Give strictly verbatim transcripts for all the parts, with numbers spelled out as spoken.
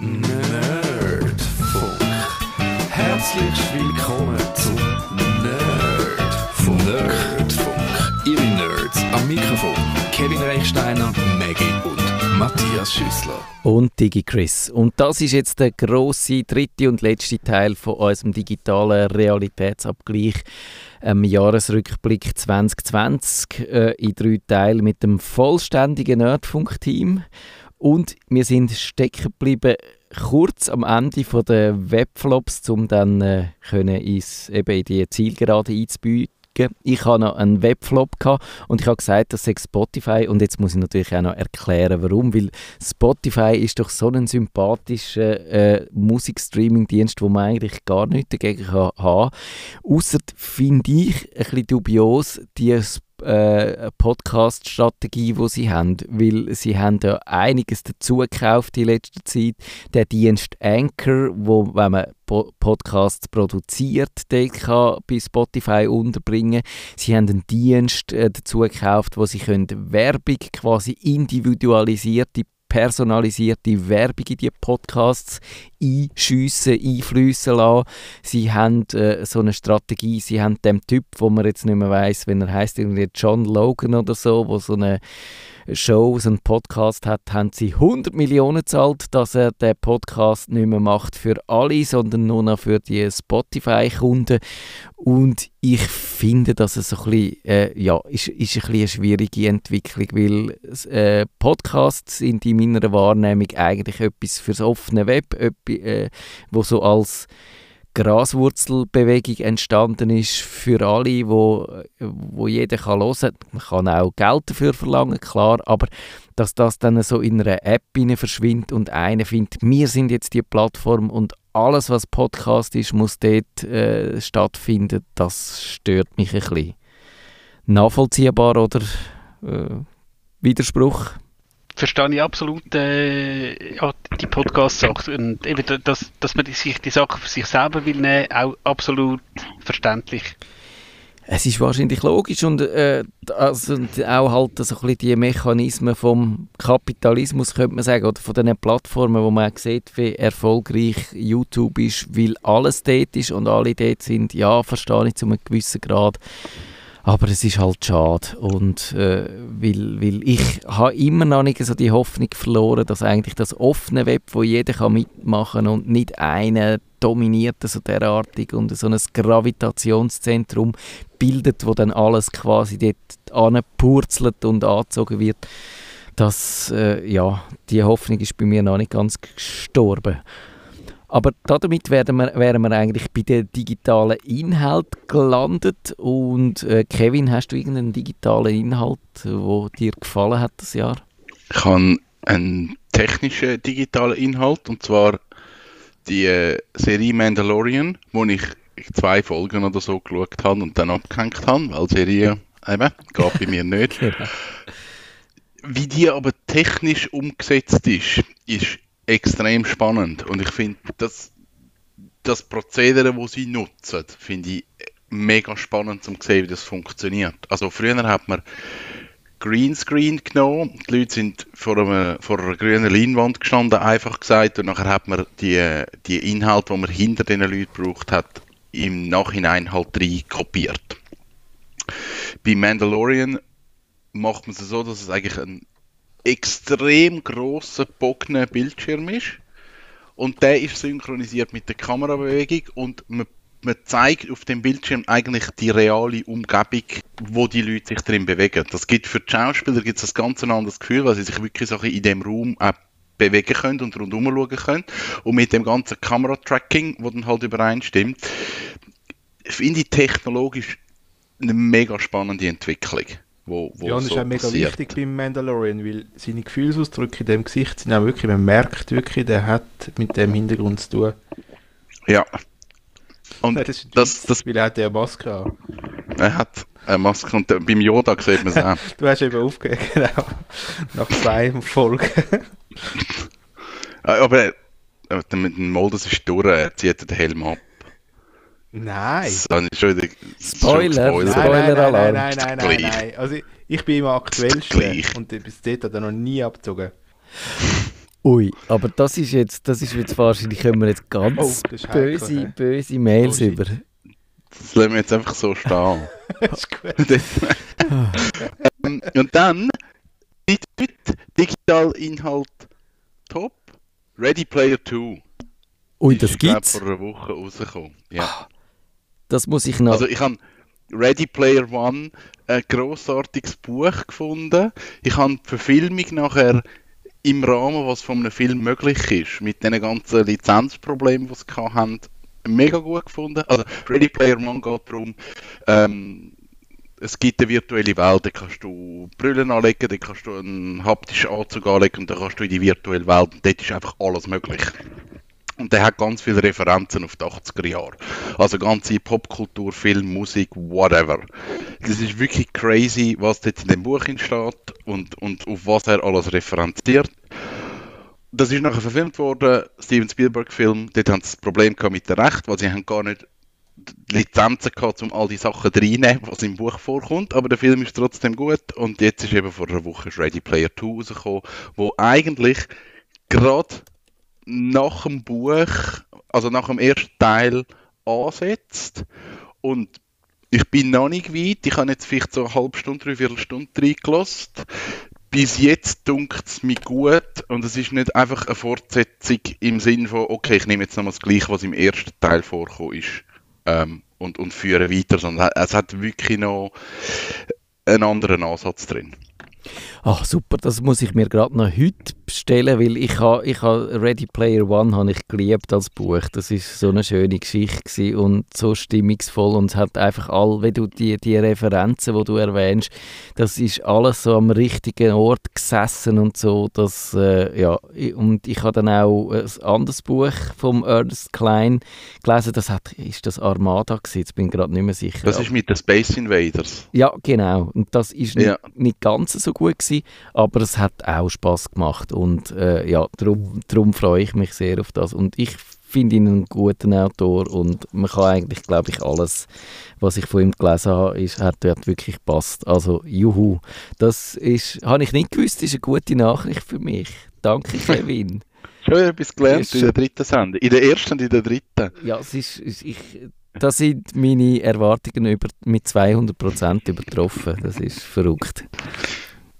Nerdfunk. Herzlich willkommen zum Nerdfunk. Nerdfunk. Ihre Nerds am Mikrofon. Kevin Reichsteiner, Maggie und Matthias Schüssler. Und Digi Chris. Und das ist jetzt der grosse, dritte und letzte Teil von unserem digitalen Realitätsabgleich. Im Jahresrückblick zwanzig zwanzig äh, in drei Teilen mit dem vollständigen Nerdfunk-Team. Und wir sind stecken geblieben kurz am Ende der Webflops, um dann äh, können ins, eben in die Zielgerade einzubügen. Ich hatte noch einen Webflop gehabt und ich habe gesagt, das sei Spotify. Und jetzt muss ich natürlich auch noch erklären, warum. Weil Spotify ist doch so ein sympathischer äh, Musikstreaming-Dienst, wo man eigentlich gar nichts dagegen kann haben. Ausser finde ich ein bisschen dubios die äh, Podcast-Strategie, die sie haben. Weil sie haben ja einiges dazu gekauft in letzter Zeit. Der Dienst Anchor, wo, wenn man Podcasts produziert, den kann bei Spotify unterbringen. Sie haben einen Dienst äh, dazu gekauft, wo sie können Werbung, quasi individualisierte, personalisierte Werbung in die Podcasts einschiessen, einfliessen lassen. Sie haben äh, so eine Strategie, sie haben dem Typ, wo man jetzt nicht mehr weiss, wenn er heisst, irgendwie John Logan oder so, wo so eine Show, so einen Podcast hat, haben sie hundert Millionen gezahlt, dass er den Podcast nicht mehr macht für alle, sondern nur noch für die Spotify-Kunden. Und ich finde, dass es so ein bisschen, äh, ja, ist, ist ein bisschen eine schwierige Entwicklung, weil äh, Podcasts sind in meiner Wahrnehmung eigentlich etwas fürs offene Web, etwas, äh, wo so als Graswurzelbewegung entstanden ist für alle, wo, wo jeder kann hören kann. Man kann auch Geld dafür verlangen, klar, aber dass das dann so in einer App verschwindet und einer findet, wir sind jetzt die Plattform und alles, was Podcast ist, muss dort äh, stattfinden, das stört mich ein bisschen. Nachvollziehbar oder äh, Widerspruch? Verstehe ich absolut äh, ja, die Podcast-Sache. Und eben, dass, dass man sich die Sache für sich selber will nehmen, auch absolut verständlich. Es ist wahrscheinlich logisch und, äh, also, und auch halt so ein bisschen die Mechanismen vom Kapitalismus, könnte man sagen, oder von den Plattformen, wo man auch sieht, wie erfolgreich YouTube ist, weil alles dort ist und alle dort sind. Ja, verstehe ich zu einem gewissen Grad. Aber es ist halt schade und äh, weil, weil ich habe immer noch nicht so die Hoffnung verloren, dass eigentlich das offene Web, wo jeder kann mitmachen und nicht einer dominiert so derartig und so ein Gravitationszentrum bildet, wo dann alles quasi dort anpurzelt und angezogen wird. Das, äh, ja, die Hoffnung ist bei mir noch nicht ganz gestorben. Aber damit wären wir, wären wir eigentlich bei den digitalen Inhalten gelandet. Und äh, Kevin, hast du irgendeinen digitalen Inhalt, der dir gefallen hat das Jahr? Ich habe einen technischen digitalen Inhalt, und zwar die äh, Serie Mandalorian, wo ich zwei Folgen oder so geschaut habe und dann abgehängt habe, weil die Serie eben, geht bei mir nicht. Wie die aber technisch umgesetzt ist, ist extrem spannend und ich finde, das, das Prozedere, das sie nutzen, finde ich mega spannend, um zu sehen, wie das funktioniert. Also früher hat man Greenscreen genommen, die Leute sind vor, einem, vor einer grünen Leinwand gestanden, einfach gesagt, und nachher hat man die, die Inhalte, die man hinter den Leuten gebraucht hat, im Nachhinein halt rein kopiert. Bei Mandalorian macht man es so, dass es eigentlich ein extrem grosser, bogner Bildschirm ist und der ist synchronisiert mit der Kamerabewegung und man, man zeigt auf dem Bildschirm eigentlich die reale Umgebung, wo die Leute sich drin bewegen. Das gibt für die Schauspieler gibt's ein ganz anderes Gefühl, weil sie sich wirklich so in diesem Raum auch bewegen können und rundherum schauen können, und mit dem ganzen Kameratracking, das dann halt übereinstimmt, finde ich technologisch eine mega spannende Entwicklung. Wo, wo ja, das so ist auch mega passiert. Wichtig beim Mandalorian, weil seine Gefühlsausdrücke in dem Gesicht sind auch wirklich, man merkt wirklich, der hat mit dem Hintergrund zu tun. Ja. Und Nein, das ist das, das weil er hat ja eine Maske an. Er hat eine Maske und beim Yoda sieht man es auch. Du hast eben aufgegeben, genau. Nach zwei Folgen. Aber mit dem Moldus ist durch, er zieht den Helm ab. Nein. Dann ist schon wieder Spoiler, Spoiler. Spoiler nein, nein, nein, nein, nein, nein, nein, nein. Also ich, ich bin immer aktuellsten und bis dort hat er noch nie abgezogen. Ui, aber das ist jetzt, das ist jetzt wahrscheinlich, können wir jetzt ganz oh, böse, ja. böse Mails oh, über. Das lassen wir jetzt einfach so stehen. Das ist gut. ähm, und dann, digital Inhalt top, Ready Player Two. Ui, das ist, gibt's? Vor einer Woche rausgekommen. Ja. Das muss ich noch... Also ich habe Ready Player One, ein grossartiges Buch gefunden. Ich habe die Verfilmung nachher im Rahmen, was von einem Film möglich ist, mit den ganzen Lizenzproblemen, die sie hatten, mega gut gefunden. Also Ready Player One geht darum, ähm, es gibt eine virtuelle Welt, da kannst du Brillen anlegen, da kannst du einen haptischen Anzug anlegen und dann kannst du in die virtuelle Welt und dort ist einfach alles möglich. Und der hat ganz viele Referenzen auf die achtziger Jahre. Also ganze Popkultur, Film, Musik, whatever. Das ist wirklich crazy, was dort in dem Buch entsteht und, und auf was er alles referenziert. Das ist nachher verfilmt worden, Steven Spielberg-Film. Dort haben sie das Problem mit dem Recht, weil sie haben gar nicht die Lizenzen gehabt, um all die Sachen reinzunehmen, was im Buch vorkommt. Aber der Film ist trotzdem gut. Und jetzt ist eben vor einer Woche Ready Player Two rausgekommen, wo eigentlich gerade nach dem Buch, also nach dem ersten Teil ansetzt. Und ich bin noch nicht weit, ich habe jetzt vielleicht so eine halbe Stunde, dreiviertel Stunde reingelassen. Bis jetzt dunkt es mich gut und es ist nicht einfach eine Fortsetzung im Sinn von, okay, ich nehme jetzt nochmal das Gleiche, was im ersten Teil vorgekommen ist, ähm, und, und führe weiter, sondern es hat wirklich noch einen anderen Ansatz drin. Ach super, das muss ich mir gerade noch heute bestellen, weil ich habe, ich habe Ready Player One habe ich geliebt als Buch. Das ist so eine schöne Geschichte und so stimmungsvoll und es hat einfach all, wenn du die, die Referenzen, die du erwähnst, das ist alles so am richtigen Ort gesessen und so, dass, äh, ja, und ich habe dann auch ein anderes Buch vom Ernst Klein gelesen, das hat, ist das Armada gewesen, jetzt bin ich gerade nicht mehr sicher. Das ist mit den Space Invaders. Ja, genau, und das ist nicht, ja. nicht ganz so gut gewesen, aber es hat auch Spass gemacht und äh, ja, darum freue ich mich sehr auf das und ich finde ihn einen guten Autor und man kann eigentlich, glaube ich, alles, was ich von ihm gelesen habe, ist, hat, hat wirklich gepasst, also juhu, das ist, habe ich nicht gewusst, ist eine gute Nachricht für mich, danke Kevin. Schon etwas gelernt in der dritten Sendung, in der ersten und in der dritten. Ja, es ist, ich, da sind meine Erwartungen über, mit zweihundert Prozent übertroffen, das ist verrückt.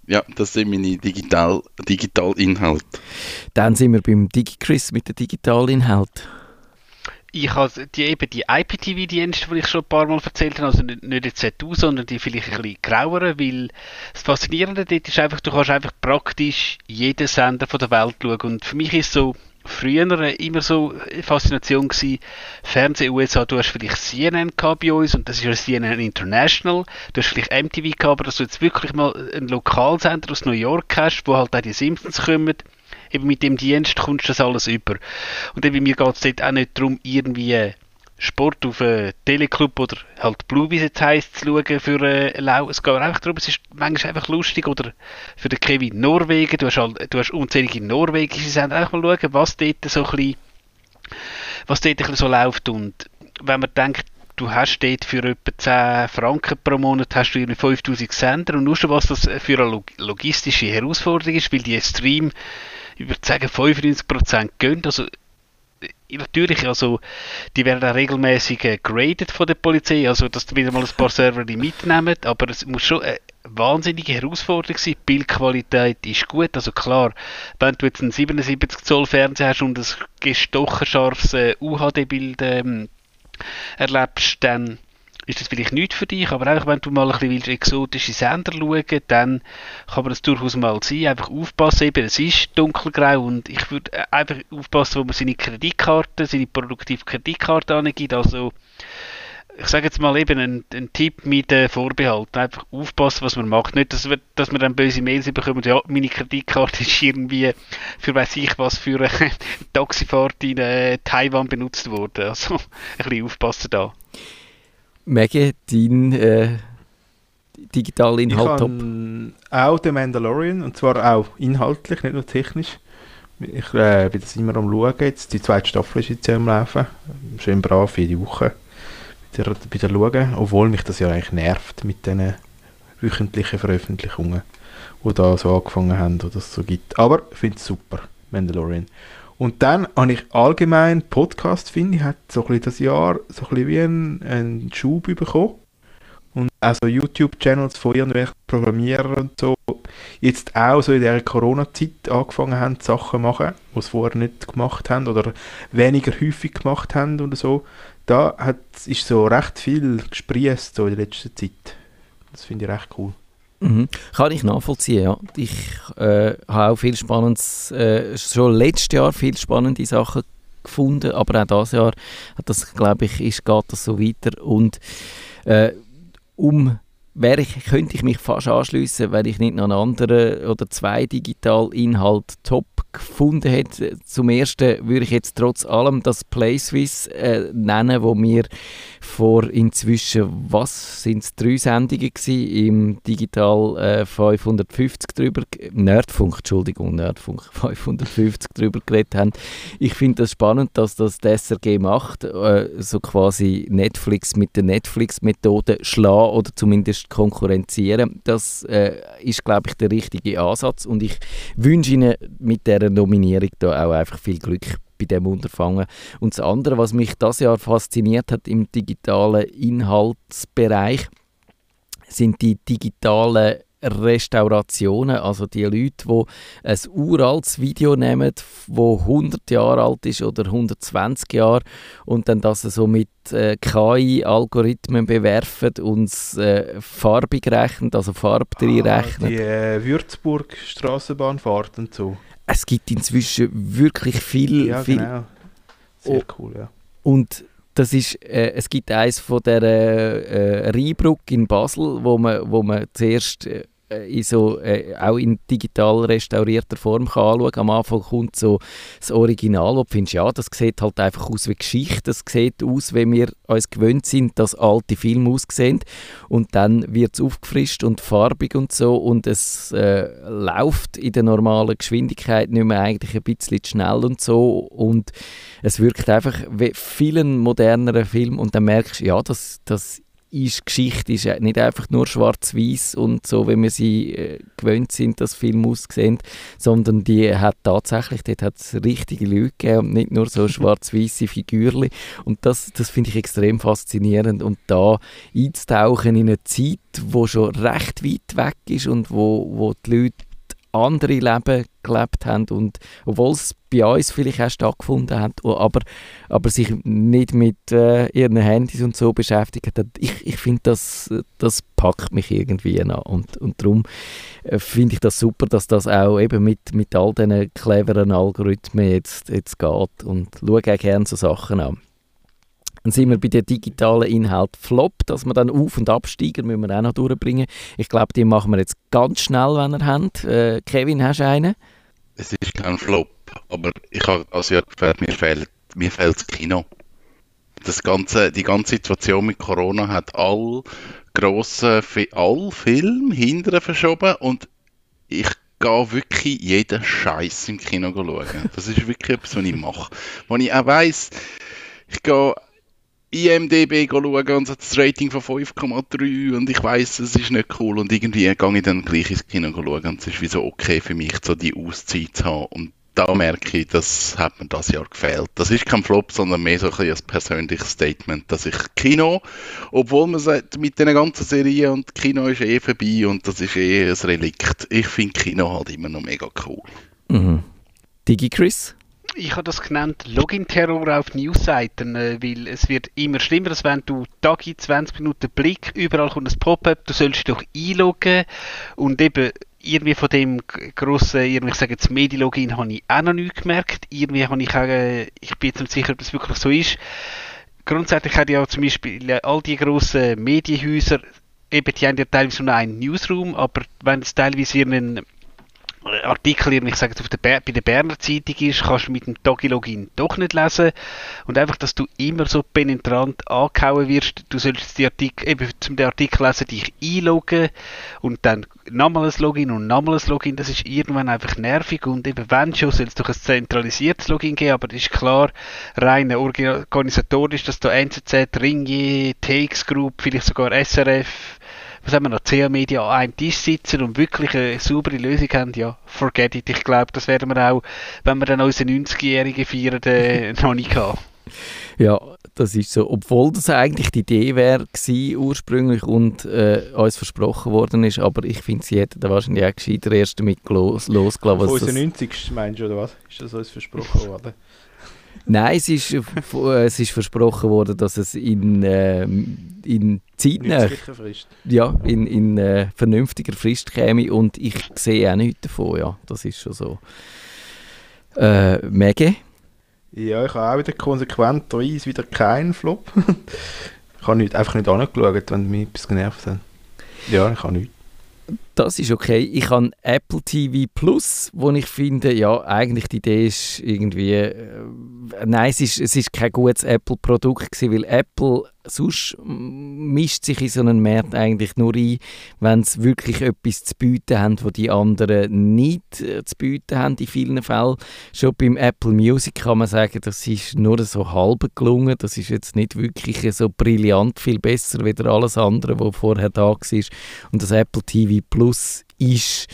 Ja, das sind meine Digital, Digital-Inhalte. Dann sind wir beim Digi Chris mit den Digital-Inhalten. Ich habe die, eben die I P T V-Dienste, die ich schon ein paar Mal erzählt habe, also nicht, nicht die Z U, sondern die vielleicht ein bisschen graueren, weil das Faszinierende dort ist einfach, du kannst einfach praktisch jeden Sender von der Welt schauen. Und für mich ist so früher immer so eine Faszination gewesen, Fernsehen U S A, du hast vielleicht C N N gehabt bei uns und das ist ja C N N International, du hast vielleicht M T V gehabt, aber dass du jetzt wirklich mal einen Lokalsender aus New York hast, wo halt auch die Simpsons kommen, eben mit dem Dienst kommst du das alles über. Und eben mir geht es dort auch nicht darum, irgendwie Sport auf einen Teleclub oder halt Blue, wie es jetzt heisst, zu schauen für äh, Lau. Es geht einfach darum, es ist manchmal einfach lustig. Oder für den Kevin Norwegen, du hast, halt, du hast unzählige norwegische Sender. Einfach mal schauen, was dort so, ein bisschen, was dort ein bisschen so läuft. Und wenn man denkt, du hast dort für etwa zehn Franken pro Monat hast du fünftausend Sender. Und nur schon, was das für eine logistische Herausforderung ist, weil die Stream über fünfundneunzig Prozent gehen. Also natürlich, also die werden auch regelmäßig äh, graded von der Polizei, also dass du wieder mal ein paar Server mitnehmen, aber es muss schon eine wahnsinnige Herausforderung sein. Die Bildqualität ist gut, also klar, wenn du jetzt einen siebenundsiebzig Zoll Fernseher hast und ein gestochen scharfes äh, U H D-Bild ähm, erlebst, dann ist das vielleicht nichts für dich, aber auch wenn du mal ein bisschen willst, exotische Sender schauen, dann kann man das durchaus mal sein, einfach aufpassen, eben, es ist dunkelgrau und ich würde einfach aufpassen, wo man seine Kreditkarte, seine produktive Kreditkarte angibt, also ich sage jetzt mal eben einen, einen Tipp mit äh, Vorbehalt, einfach aufpassen, was man macht, nicht, dass, wir, dass man dann böse Mails bekommt, ja, meine Kreditkarte ist irgendwie für weiss ich was für eine Taxifahrt in äh, Taiwan benutzt worden, also ein bisschen aufpassen da. Maggie, dein äh, digitaler Inhalt top? Ich habe auch den Mandalorian, und zwar auch inhaltlich, nicht nur technisch. Ich äh, bin das immer am Schauen jetzt. Die zweite Staffel ist jetzt am Laufen. Schön brav, jede Woche bei der, bei der Schauen. Obwohl mich das ja eigentlich nervt mit diesen wöchentlichen Veröffentlichungen, die da so angefangen haben, oder das so gibt. Aber ich finde es super. Mandalorian. Und dann habe ich allgemein Podcast, finde ich, hat so ein bisschen das Jahr so ein bisschen wie einen, einen Schub bekommen. Und auch so YouTube-Channels von irgendwelchen Programmierern und so, jetzt auch so in dieser Corona-Zeit angefangen haben, Sachen zu machen, die sie vorher nicht gemacht haben oder weniger häufig gemacht haben oder so. Da hat, ist so recht viel gesprießt so in der letzten Zeit. Das finde ich recht cool. Mhm. Kann ich nachvollziehen, ja. Ich äh, habe auch viel Spannendes, äh, schon letztes Jahr viel spannende Sachen gefunden, aber auch dieses Jahr hat das, glaube ich, ist, geht das so weiter. Und äh, um wäre ich, könnte ich mich fast anschliessen, wenn ich nicht noch einen anderen oder zwei digitalen Inhalte top gefunden hätte. Zum Ersten würde ich jetzt trotz allem das Play Suisse äh, nennen, wo wir vor inzwischen, was sind es, drei Sendungen gewesen, im Digital äh, fünfhundertfünfzig drüber, Nerdfunk, Entschuldigung, Nerdfunk fünfhundertfünfzig drüber geredet haben. Ich finde das spannend, dass das S R G macht, äh, so quasi Netflix mit der Netflix-Methode schlagen oder zumindest konkurrenzieren. Das äh, ist, glaube ich, der richtige Ansatz und ich wünsche Ihnen mit der Nominierung da auch einfach viel Glück bei dem Unterfangen. Und das andere, was mich das Jahr fasziniert hat im digitalen Inhaltsbereich, sind die digitalen Restaurationen, also die Leute, die ein uraltes Video nehmen, das hundert Jahre alt ist oder hundertzwanzig Jahre und dann das so mit äh, K I-Algorithmen bewerfen und es äh, farbig rechnen, also farbdrei ah, rechnen. Die äh, Würzburg Strassenbahnfahrt und so. Es gibt inzwischen wirklich viel. Ja, viel genau. Sehr oh, cool, ja. Und das ist, äh, es gibt eins von der äh, Rheinbrücke in Basel, wo man, wo man zuerst äh, in so, äh, auch in digital restaurierter Form kann anschauen kann. Am Anfang kommt so das Original, wo du findest, ja, das sieht halt einfach aus wie Geschichte, das sieht aus, wie wir uns gewöhnt sind, dass alte Filme aussehen. Und dann wird es aufgefrischt und farbig und so und es äh, läuft in der normalen Geschwindigkeit nicht mehr, eigentlich ein bisschen zu schnell und so. Und es wirkt einfach wie vielen moderneren Filmen und dann merkst du, ja, das, das ist Geschichte, ist nicht einfach nur schwarz-weiß und so, wie wir sie äh, gewöhnt sind, dass Filme aussehen, sondern die hat tatsächlich, dort hat es richtige Leute gegeben und nicht nur so schwarz-weiße Figürchen. Und das, das finde ich extrem faszinierend. Und da einzutauchen in eine Zeit, die schon recht weit weg ist und wo, wo die Leute andere Leben gelebt haben und obwohl es bei uns vielleicht auch stattgefunden hat, aber, aber sich nicht mit äh, ihren Handys und so beschäftigt hat. Ich, ich finde, das, das packt mich irgendwie an und, und darum äh, finde ich das super, dass das auch eben mit, mit all diesen cleveren Algorithmen jetzt, jetzt geht und schaue auch gerne so Sachen an. Dann sind wir bei den digitalen Inhalten Flop, dass wir dann auf- und absteigen, müssen wir auch noch durchbringen. Ich glaube, die machen wir jetzt ganz schnell, wenn ihr habt. Äh, Kevin, hast du einen? Es ist kein Flop, aber ich habe also ja gefällt, mir fehlt, mir fehlt das Kino. Das ganze, die ganze Situation mit Corona hat all grossen, all Filme hinterher verschoben und ich gehe wirklich jeden Scheiß im Kino schauen. Das ist wirklich etwas, was ich mache. Wenn ich auch weiss, ich gehe I M D b schauen und das Rating von fünf Komma drei und ich weiss, es ist nicht cool und irgendwie gehe ich dann gleich ins Kino schauen und es ist wie so okay für mich, so die Auszeit zu haben und da merke ich, das hat mir das Jahr gefehlt. Das ist kein Flop, sondern mehr so ein, ein persönliches Statement, dass ich Kino, obwohl man sagt, mit diesen ganzen Serien und Kino ist eh vorbei und das ist eh ein Relikt. Ich finde Kino halt immer noch mega cool. Mhm. Digi Chris? Ich habe das genannt Login-Terror auf Newsseiten, weil es wird immer schlimmer, dass wenn du Tag in zwanzig Minuten Blick, überall kommt ein Pop-up, du sollst doch einloggen und eben irgendwie von dem grossen, irgendwie, ich sage jetzt Medi-Login, habe ich auch noch nichts gemerkt, irgendwie habe ich auch, ich bin jetzt nicht sicher, ob das wirklich so ist. Grundsätzlich haben ja zum Beispiel all die grossen Medienhäuser, eben die haben ja teilweise nur einen Newsroom, aber wenn es teilweise irgendeinen Artikel, ich sage jetzt auf der Ber- bei der Berner Zeitung ist, kannst du mit dem Tagi-Login doch nicht lesen und einfach, dass du immer so penetrant angehauen wirst, du sollst die Artikel, eben zum den Artikel lesen, dich einloggen und dann nochmal ein Login und nochmal ein Login, das ist irgendwann einfach nervig und eben wenn schon, soll es doch ein zentralisiertes Login geben, aber es ist klar, rein organisatorisch, dass da N Z Z, Ringier, T X Group, vielleicht sogar S R F, was haben wir noch, C E O Media an einem Tisch sitzen und wirklich eine saubere Lösung haben, ja, forget it. Ich glaube, das werden wir auch, wenn wir dann unsere neunzigjährigen feiern, äh, noch nicht haben. Ja, das ist so. Obwohl das eigentlich die Idee wäre ursprünglich und äh, uns versprochen worden ist, aber ich finde, sie hätten da wahrscheinlich auch gescheiter erst damit los, losgelassen. Was fünfundneunzig meinst du, oder was? Ist das uns versprochen worden? Nein, es ist, es ist versprochen worden, dass es in, äh, in zeitnah, ja, in, in äh, vernünftiger Frist käme und ich sehe auch nichts davon. Ja, das ist schon so. Äh, Mege? Ja, ich habe auch wieder konsequenterweise wieder keinen Flop. Ich habe nicht, einfach nicht angeschaut, wenn mich etwas genervt hat. Ja, ich habe nichts. Das ist okay. Ich habe Apple T V Plus, wo ich finde, ja, eigentlich die Idee ist irgendwie... Äh, nein, es ist, es ist kein gutes Apple-Produkt gewesen, weil Apple sonst mischt sich in so einen Markt eigentlich nur ein, wenn sie wirklich etwas zu bieten haben, was die anderen nicht äh, zu bieten haben in vielen Fällen. Schon beim Apple Music kann man sagen, das ist nur so halb gelungen. Das ist jetzt nicht wirklich so brillant viel besser als alles andere, was vorher da war. Und das Apple T V Plus ist...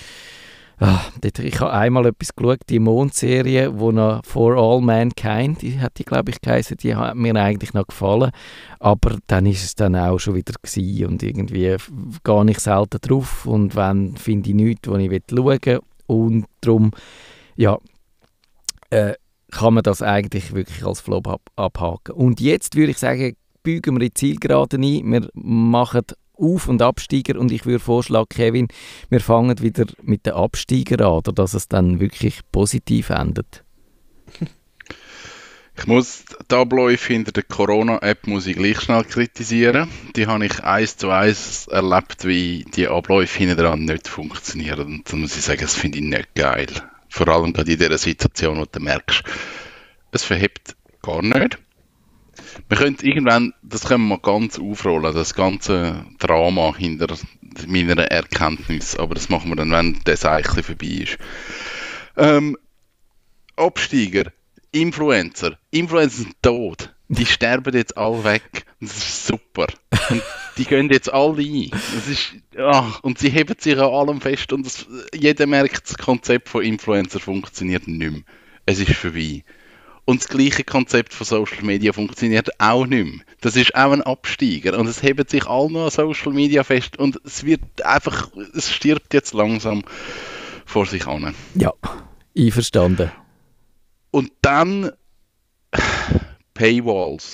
Ah, ich habe einmal etwas geschaut, die Mondserie, die noch For All Mankind, die hat die, glaube ich, geheißen, die hat mir eigentlich noch gefallen, aber dann ist es dann auch schon wieder gewesen und irgendwie gehe ich selten drauf und wenn, finde ich nichts, was ich schauen will und darum, ja, äh, kann man das eigentlich wirklich als Flop ab- abhaken. Und jetzt würde ich sagen, biegen wir in die Zielgerade ein, wir machen Auf- und Absteiger und ich würde vorschlagen, Kevin, wir fangen wieder mit den Absteigern an, oder dass es dann wirklich positiv endet. Ich muss die Abläufe hinter der Corona-App muss ich gleich schnell kritisieren. Die habe ich eins zu eins erlebt, wie die Abläufe hintereinander nicht funktionieren. Und da muss ich sagen, das finde ich nicht geil. Vor allem gerade in dieser Situation, wo du merkst, es verhebt gar nicht. Wir können irgendwann, das können wir ganz aufrollen, das ganze Drama hinter meiner Erkenntnis, aber das machen wir dann, wenn das Cycle vorbei ist. Ähm, Absteiger, Influencer, Influencer sind tot, die sterben jetzt alle weg, das ist super. Und die gehen jetzt alle ein, das ist, ach, und sie heben sich an allem fest und das, jeder merkt, das Konzept von Influencer funktioniert nicht mehr, es ist vorbei. Und das gleiche Konzept von Social Media funktioniert auch nicht mehr. Das ist auch ein Absteiger. Und es heben sich alle noch an Social Media fest. Und es wird einfach, es stirbt jetzt langsam vor sich hin. Ja, einverstanden. Und dann Paywalls.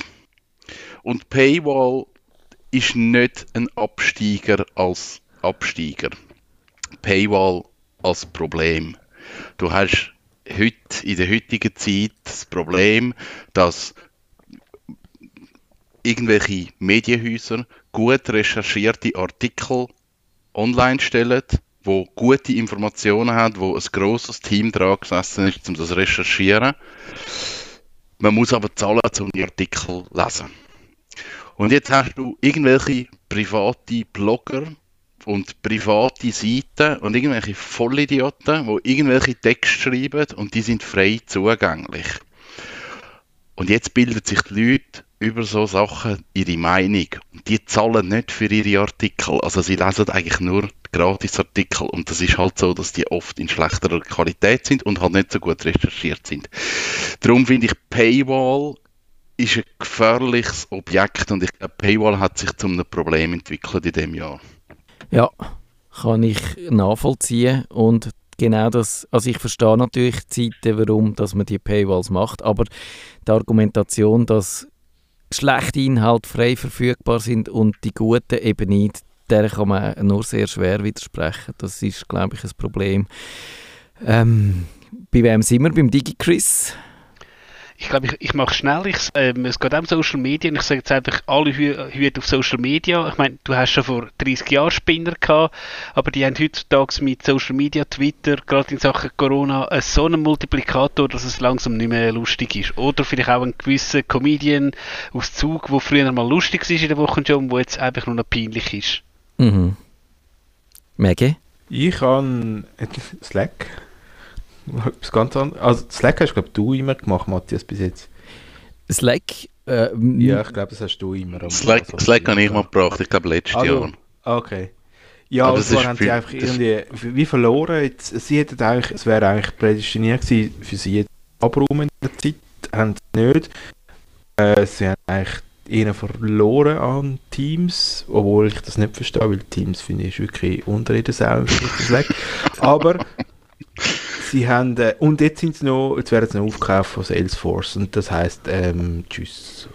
Und Paywall ist nicht ein Absteiger als Absteiger. Paywall als Problem. Du hast heute, in der heutigen Zeit das Problem, dass irgendwelche Medienhäuser gut recherchierte Artikel online stellen, die gute Informationen haben, wo ein grosses Team dran gesessen ist, um das zu recherchieren. Man muss aber zahlen, um die Artikel zu lesen. Und jetzt hast du irgendwelche private Blogger und private Seiten und irgendwelche Vollidioten, die irgendwelche Texte schreiben und die sind frei zugänglich. Und jetzt bilden sich die Leute über so Sachen ihre Meinung. Und die zahlen nicht für ihre Artikel. Also sie lesen eigentlich nur Gratisartikel und das ist halt so, dass die oft in schlechterer Qualität sind und halt nicht so gut recherchiert sind. Darum finde ich Paywall ist ein gefährliches Objekt und ich glaube, Paywall hat sich zu einem Problem entwickelt in diesem Jahr. Ja, kann ich nachvollziehen und genau das, also ich verstehe natürlich die Zeiten, warum dass man die Paywalls macht, aber die Argumentation, dass schlechte Inhalte frei verfügbar sind und die guten eben nicht, der kann man nur sehr schwer widersprechen. Das ist, glaube ich, ein Problem. Ähm, bei wem sind wir? Beim Digi Chris? Ich glaube, ich, ich mache schnell. Ich, ähm, es geht auch um Social Media und ich sage jetzt einfach, alle Hüte auf Social Media. Ich meine, du hast schon vor dreißig Jahren Spinner gehabt, aber die haben heutzutage mit Social Media, Twitter, gerade in Sachen Corona, äh, so einen Multiplikator, dass es langsam nicht mehr lustig ist. Oder vielleicht auch ein gewisser Comedian aus Zug, der früher mal lustig war in der Woche schon, der jetzt einfach nur noch peinlich ist. Mhm. Maggie? Ich habe Slack. Etwas ganz anderes. Also Slack hast, glaube du immer gemacht, Matthias, bis jetzt. Slack? Äh, ja, ich glaube, das hast du immer. Slack, also, Slack habe ich mal gebraucht, ich glaube letztes also, Jahr. Okay. Ja, aber und zwar haben sie einfach irgendwie wie verloren. Jetzt, sie hätten eigentlich, es wäre eigentlich prädestiniert gewesen für sie abräumen in der Zeit, haben sie nicht. Äh, sie haben eigentlich ihnen verloren an Teams, obwohl ich das nicht verstehe, weil Teams finde ich wirklich unter jeder Sau. Aber sie haben, äh, und jetzt sind sie noch, jetzt werden sie noch aufgekauft von Salesforce und das heisst, ähm, tschüss.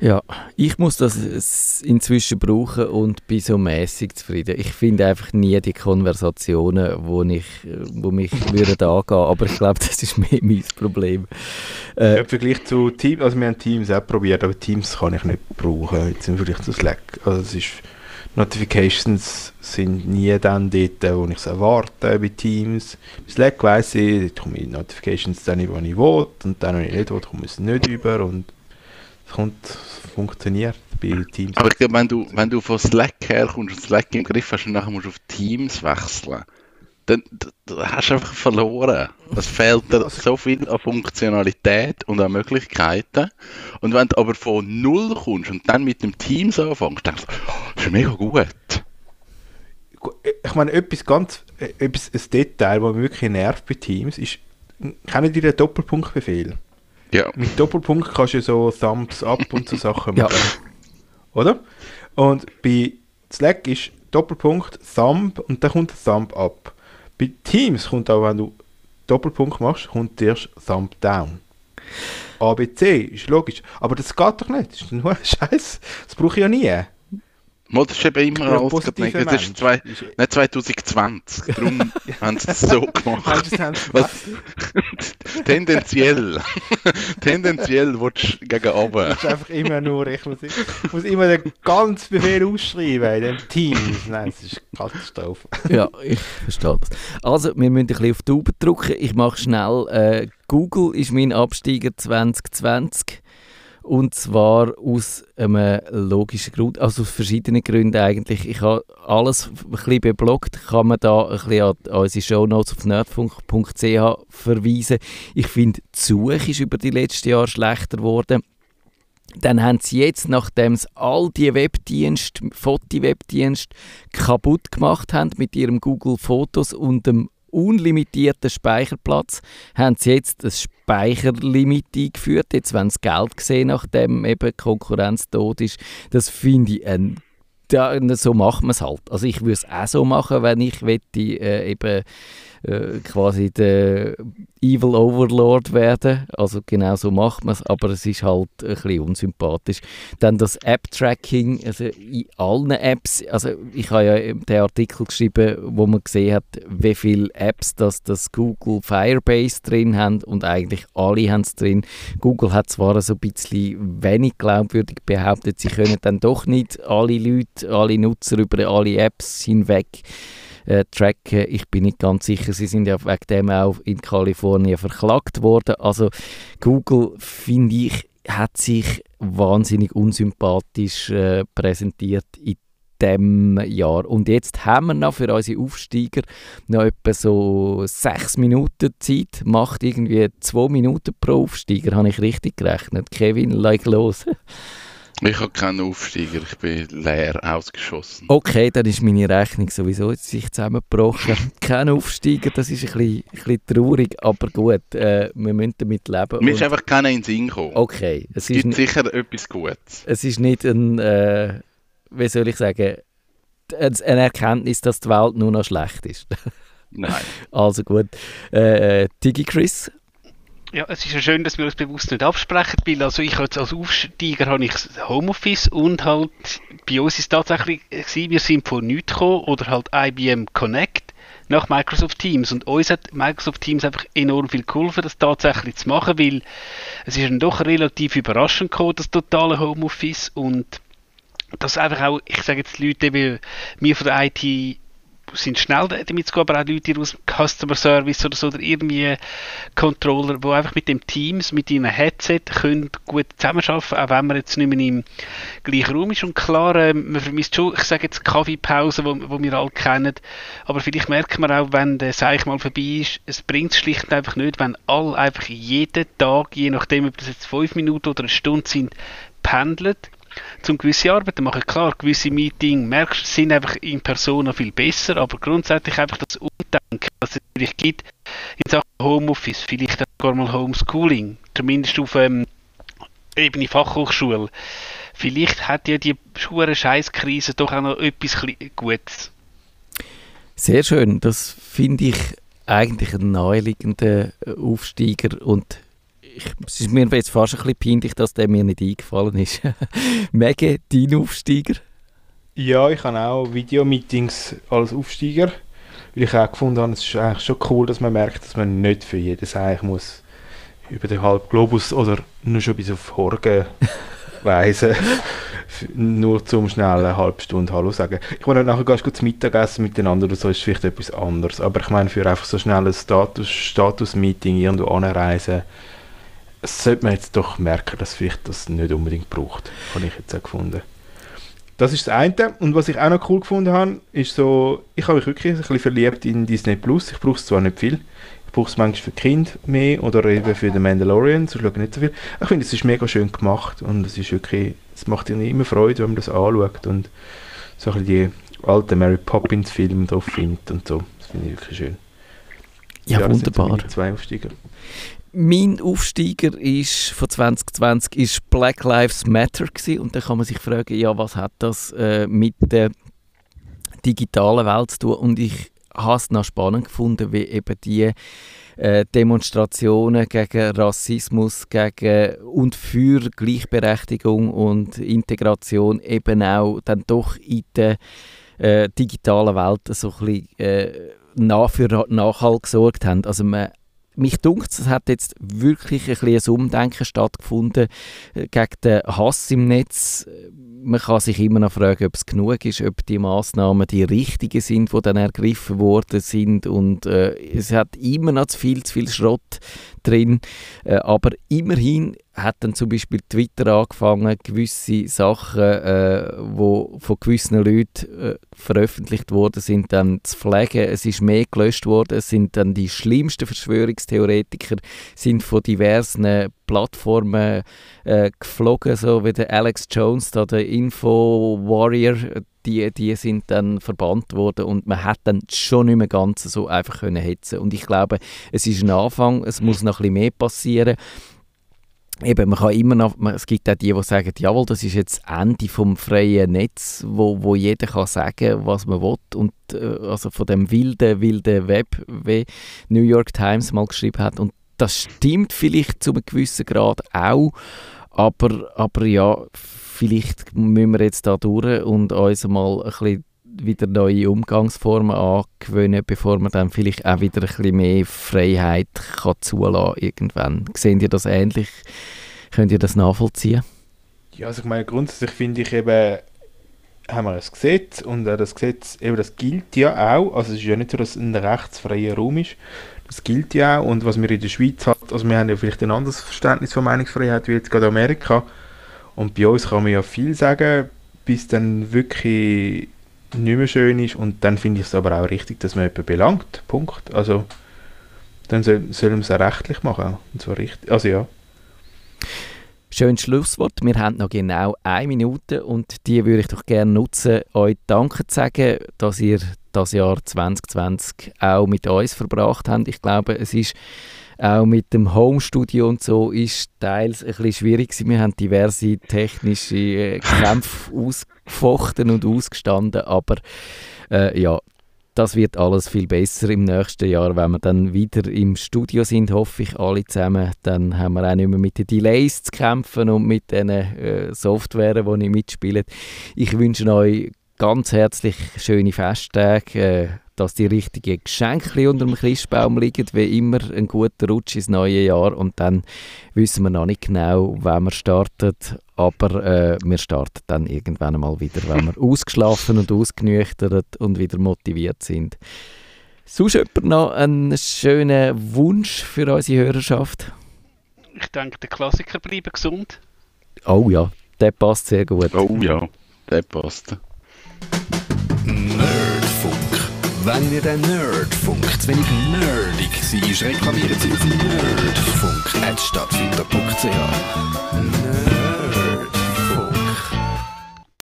Ja, ich muss das inzwischen brauchen und bin so mäßig zufrieden. Ich finde einfach nie die Konversationen, wo, ich, wo mich würden angehen, aber ich glaube, das ist mehr mein Problem. Äh, Im Vergleich zu Teams, also wir haben Teams auch probiert, aber Teams kann ich nicht brauchen, jetzt sind wir vielleicht zu Slack. Also es ist, Notifications sind nie dann dort, wo ich es erwarte bei Teams. Bei Slack weiss ich, dort kommen die Notifications dann, wo ich will und dann, wenn ich nicht will, komme ich es nicht über und kommt, funktioniert bei Teams. Aber ich glaube, wenn du, wenn du von Slack herkommst und Slack im Griff hast und nachher musst du auf Teams wechseln, dann, dann hast du einfach verloren. Es fehlt dir so viel an Funktionalität und an Möglichkeiten. Und wenn du aber von null kommst und dann mit dem Teams anfängst, denkst du, oh, das ist mega gut. Ich meine, etwas ganz, etwas, ein Detail, das mich wirklich nervt bei Teams, ist, kennt ihr den Doppelpunktbefehl? Ja. Mit Doppelpunkt kannst du so Thumbs up und so Sachen machen. Ja. Oder? Und bei Slack ist Doppelpunkt Thumb und dann kommt Thumb up. Bei Teams kommt auch, wenn du Doppelpunkt machst, kommt erst Thumb down. A B C ist logisch. Aber das geht doch nicht. Das ist nur ein Scheiß. Das brauche ich ja nie. Das ist eben immer alles. Das ist zwei, nicht zwanzig zwanzig. Darum haben sie es so gemacht. Was? Tendenziell. Tendenziell willst du gegen runter. Das ist einfach immer nur, ich muss, ich muss immer den ganzen Befehl ausschreiben in dem Team. Nein, das ist Katastrophe. Ja, ich verstehe das. Also, wir müssen ein bisschen auf die Tube drücken. Ich mache schnell. Äh, Google ist mein Absteiger zwanzig zwanzig. Und zwar aus einem logischen Grund, also aus verschiedenen Gründen eigentlich. Ich habe alles ein bisschen bebloggt, kann man da ein bisschen an unsere Shownotes auf nerdfunk punkt c h verweisen. Ich finde, die Suche ist über die letzten Jahre schlechter geworden. Dann haben sie jetzt, nachdem sie all die Webdienste, Foti-Webdienste kaputt gemacht haben mit ihrem Google Fotos und dem unlimitierten Speicherplatz, haben sie jetzt ein Speicherlimit eingeführt. Jetzt wollen sie Geld sehen, nachdem eben Konkurrenz tot ist. Das finde ich, ein, da, so macht man es halt. Also ich würde es auch so machen, wenn ich möchte, äh, eben äh, quasi der Evil Overlord werden. Also genau so macht man es, aber es ist halt ein bisschen unsympathisch. Dann das App-Tracking, also in allen Apps, also ich habe ja den Artikel geschrieben, wo man gesehen hat, wie viele Apps das, das Google Firebase drin haben und eigentlich alle haben es drin. Google hat zwar so ein bisschen wenig glaubwürdig behauptet, sie können dann doch nicht alle Leute, alle Nutzer über alle Apps hinweg Äh, tracken. Ich bin nicht ganz sicher, sie sind ja wegen dem auch in Kalifornien verklagt worden. Also Google, finde ich, hat sich wahnsinnig unsympathisch äh, präsentiert in diesem Jahr. Und jetzt haben wir noch für unsere Aufsteiger noch etwa so sechs Minuten Zeit. Macht irgendwie zwei Minuten pro Aufsteiger, habe ich richtig gerechnet. Kevin, leg los. Ich habe keinen Aufsteiger, ich bin leer ausgeschossen. Okay, dann ist meine Rechnung sowieso sich zusammengebrochen. Kein Aufsteiger, das ist ein bisschen, ein bisschen traurig, aber gut, äh, wir müssen damit leben. Mir ist einfach keiner in den Sinn gekommen. Okay. Es, es gibt ist sicher n- etwas Gutes. Es ist nicht ein, äh, wie soll ich sagen, eine Erkenntnis, dass die Welt nur noch schlecht ist. Nein. Also gut, äh, Digi Chris. Ja, es ist ja schön, dass wir uns bewusst nicht absprechen, weil also ich als Aufsteiger habe ich Homeoffice und halt bei uns ist es tatsächlich gewesen, wir sind von nichts gekommen oder halt I B M Connect nach Microsoft Teams und uns hat Microsoft Teams einfach enorm viel geholfen, das tatsächlich zu machen, weil es ist dann doch relativ überraschend gekommen, das totale Homeoffice und das einfach auch, ich sage jetzt die Leute, die mir von der I T sind schnell damit zu gehen, aber auch Leute aus dem Customer Service oder so, oder irgendwie Controller, die einfach mit dem Teams, mit ihrem Headset können gut zusammenarbeiten, auch wenn man jetzt nicht mehr im gleichen Raum ist. Und klar, ähm, man vermisst schon, ich sage jetzt Kaffeepausen, wo, wo wir alle kennen, aber vielleicht merkt man auch, wenn der Seich mal vorbei ist, es bringt es schlicht und einfach nicht, wenn alle einfach jeden Tag, je nachdem, ob das jetzt fünf Minuten oder eine Stunde sind, pendelt. zum gewisse Arbeiten machen. Klar, gewisse Meetings, merkst du, sind einfach in Persona viel besser, aber grundsätzlich einfach das Umdenken, das es natürlich gibt in Sachen Homeoffice, vielleicht auch gar mal Homeschooling, zumindest auf ähm, Ebene Fachhochschule. Vielleicht hat ja die schwere Scheißkrise doch auch noch etwas Gutes. Sehr schön, das finde ich eigentlich ein naheliegender Aufsteiger und ich, es ist mir jetzt fast ein bisschen peinlich, dass der mir nicht eingefallen ist. Mege, dein Aufsteiger? Ja, ich habe auch Videomeetings als Aufsteiger, weil ich auch gefunden habe, es ist eigentlich schon cool, dass man merkt, dass man nicht für jedes eigentlich muss über den halben Globus oder nur schon bis auf Horgen weisen, nur zum schnellen eine halbe Stunde Hallo sagen. Ich meine, nachher gehst du zum Mittagessen miteinander oder so, ist vielleicht etwas anderes, aber ich meine, für einfach so schnell ein Status, Status-Meeting irgendwo anreisen, sollte man jetzt doch merken, dass vielleicht das nicht unbedingt braucht, habe ich jetzt auch gefunden. Das ist das eine. Und was ich auch noch cool gefunden habe, ist so, ich habe mich wirklich ein bisschen verliebt in Disney Plus. Ich brauche es zwar nicht viel, ich brauche es manchmal für Kinder mehr oder eben für den Mandalorian, so schaue ich nicht so viel. Ich finde, es ist mega schön gemacht und es ist wirklich, es macht ihnen immer Freude, wenn man das anschaut und so ein bisschen die alten Mary Poppins Filme drauf findet und so. Das finde ich wirklich schön. Ja, ja, wunderbar. Zwei Aufsteiger. Mein Aufsteiger ist, von zwanzig zwanzig ist Black Lives Matter gewesen. Und dann kann man sich fragen, ja, was hat das äh, mit der digitalen Welt zu tun? Und ich habe es noch spannend gefunden, wie eben die äh, Demonstrationen gegen Rassismus gegen und für Gleichberechtigung und Integration eben auch dann doch in der äh, digitalen Welt so ein bisschen äh, nach für Nachhall gesorgt haben. Also man Mich dunkt, es hat jetzt wirklich ein bisschen ein Umdenken stattgefunden gegen den Hass im Netz. Man kann sich immer noch fragen, ob es genug ist, ob die Massnahmen die richtigen sind, die dann ergriffen worden sind. Und äh, es hat immer noch zu viel, zu viel Schrott drin. Äh, aber immerhin hat dann zum Beispiel Twitter angefangen, gewisse Sachen, äh, die von gewissen Leuten äh, veröffentlicht worden sind, dann zu flaggen. Es ist mehr gelöscht worden. Es sind dann die schlimmsten Verschwörungstheoretiker, sind von diversen Plattformen äh, geflogen, so wie der Alex Jones, da der Info-Warrior, die, die sind dann verbannt worden und man hat dann schon nicht mehr ganz so einfach können hetzen. Und ich glaube, es ist ein Anfang, es muss noch ein bisschen mehr passieren. Eben, man kann immer noch, es gibt auch die, die sagen, jawohl, das ist jetzt das Ende vom freien Netz, wo, wo jeder kann sagen, was man will. Und äh, also von dem wilden, wilden Web, wie New York Times mal geschrieben hat. Und das stimmt vielleicht zu einem gewissen Grad auch, aber, aber ja, vielleicht müssen wir jetzt da durch und uns mal ein bisschen wieder neue Umgangsformen angewöhnen, bevor man dann vielleicht auch wieder ein bisschen mehr Freiheit kann zulassen irgendwann. Seht ihr das ähnlich? Könnt ihr das nachvollziehen? Ja, also ich meine, grundsätzlich finde ich eben, haben wir ein Gesetz und das Gesetz, eben das gilt ja auch, also es ist ja nicht so, dass es ein rechtsfreier Raum ist, das gilt ja auch und was wir in der Schweiz haben, also wir haben ja vielleicht ein anderes Verständnis von Meinungsfreiheit wie jetzt gerade Amerika und bei uns kann man ja viel sagen, bis dann wirklich nicht mehr schön ist und dann finde ich es aber auch richtig, dass man jemanden belangt, Punkt. Also dann soll, soll man es auch rechtlich machen und zwar richtig, also ja. Schönes Schlusswort, wir haben noch genau eine Minute und die würde ich doch gerne nutzen, euch Danke zu sagen, dass ihr das Jahr zwanzig zwanzig auch mit uns verbracht habt. Ich glaube, es ist auch mit dem Homestudio und so ist teils ein bisschen schwierig gewesen. Wir haben diverse technische äh, Kämpfe ausgefochten und ausgestanden, aber äh, ja, das wird alles viel besser im nächsten Jahr, wenn wir dann wieder im Studio sind, hoffe ich alle zusammen. Dann haben wir auch nicht mehr mit den Delays zu kämpfen und mit den äh, Softwaren, die nicht mitspielen. Ich wünsche euch ganz herzlich schöne Festtage, äh, dass die richtigen Geschenke unter dem Christbaum liegen, wie immer ein guter Rutsch ins neue Jahr und dann wissen wir noch nicht genau, wann wir starten, aber äh, wir starten dann irgendwann mal wieder, wenn wir ausgeschlafen und ausgenüchtert und wieder motiviert sind. Sonst jemand noch einen schönen Wunsch für unsere Hörerschaft? Ich denke, der Klassiker bleiben gesund. Oh ja, der passt sehr gut. Oh ja, der passt. Nerdfunk. Wenn ihr den Nerdfunk zu wenig nerdig seid, reklamiert sie auf nerdfunk at stadtfinder punkt c h.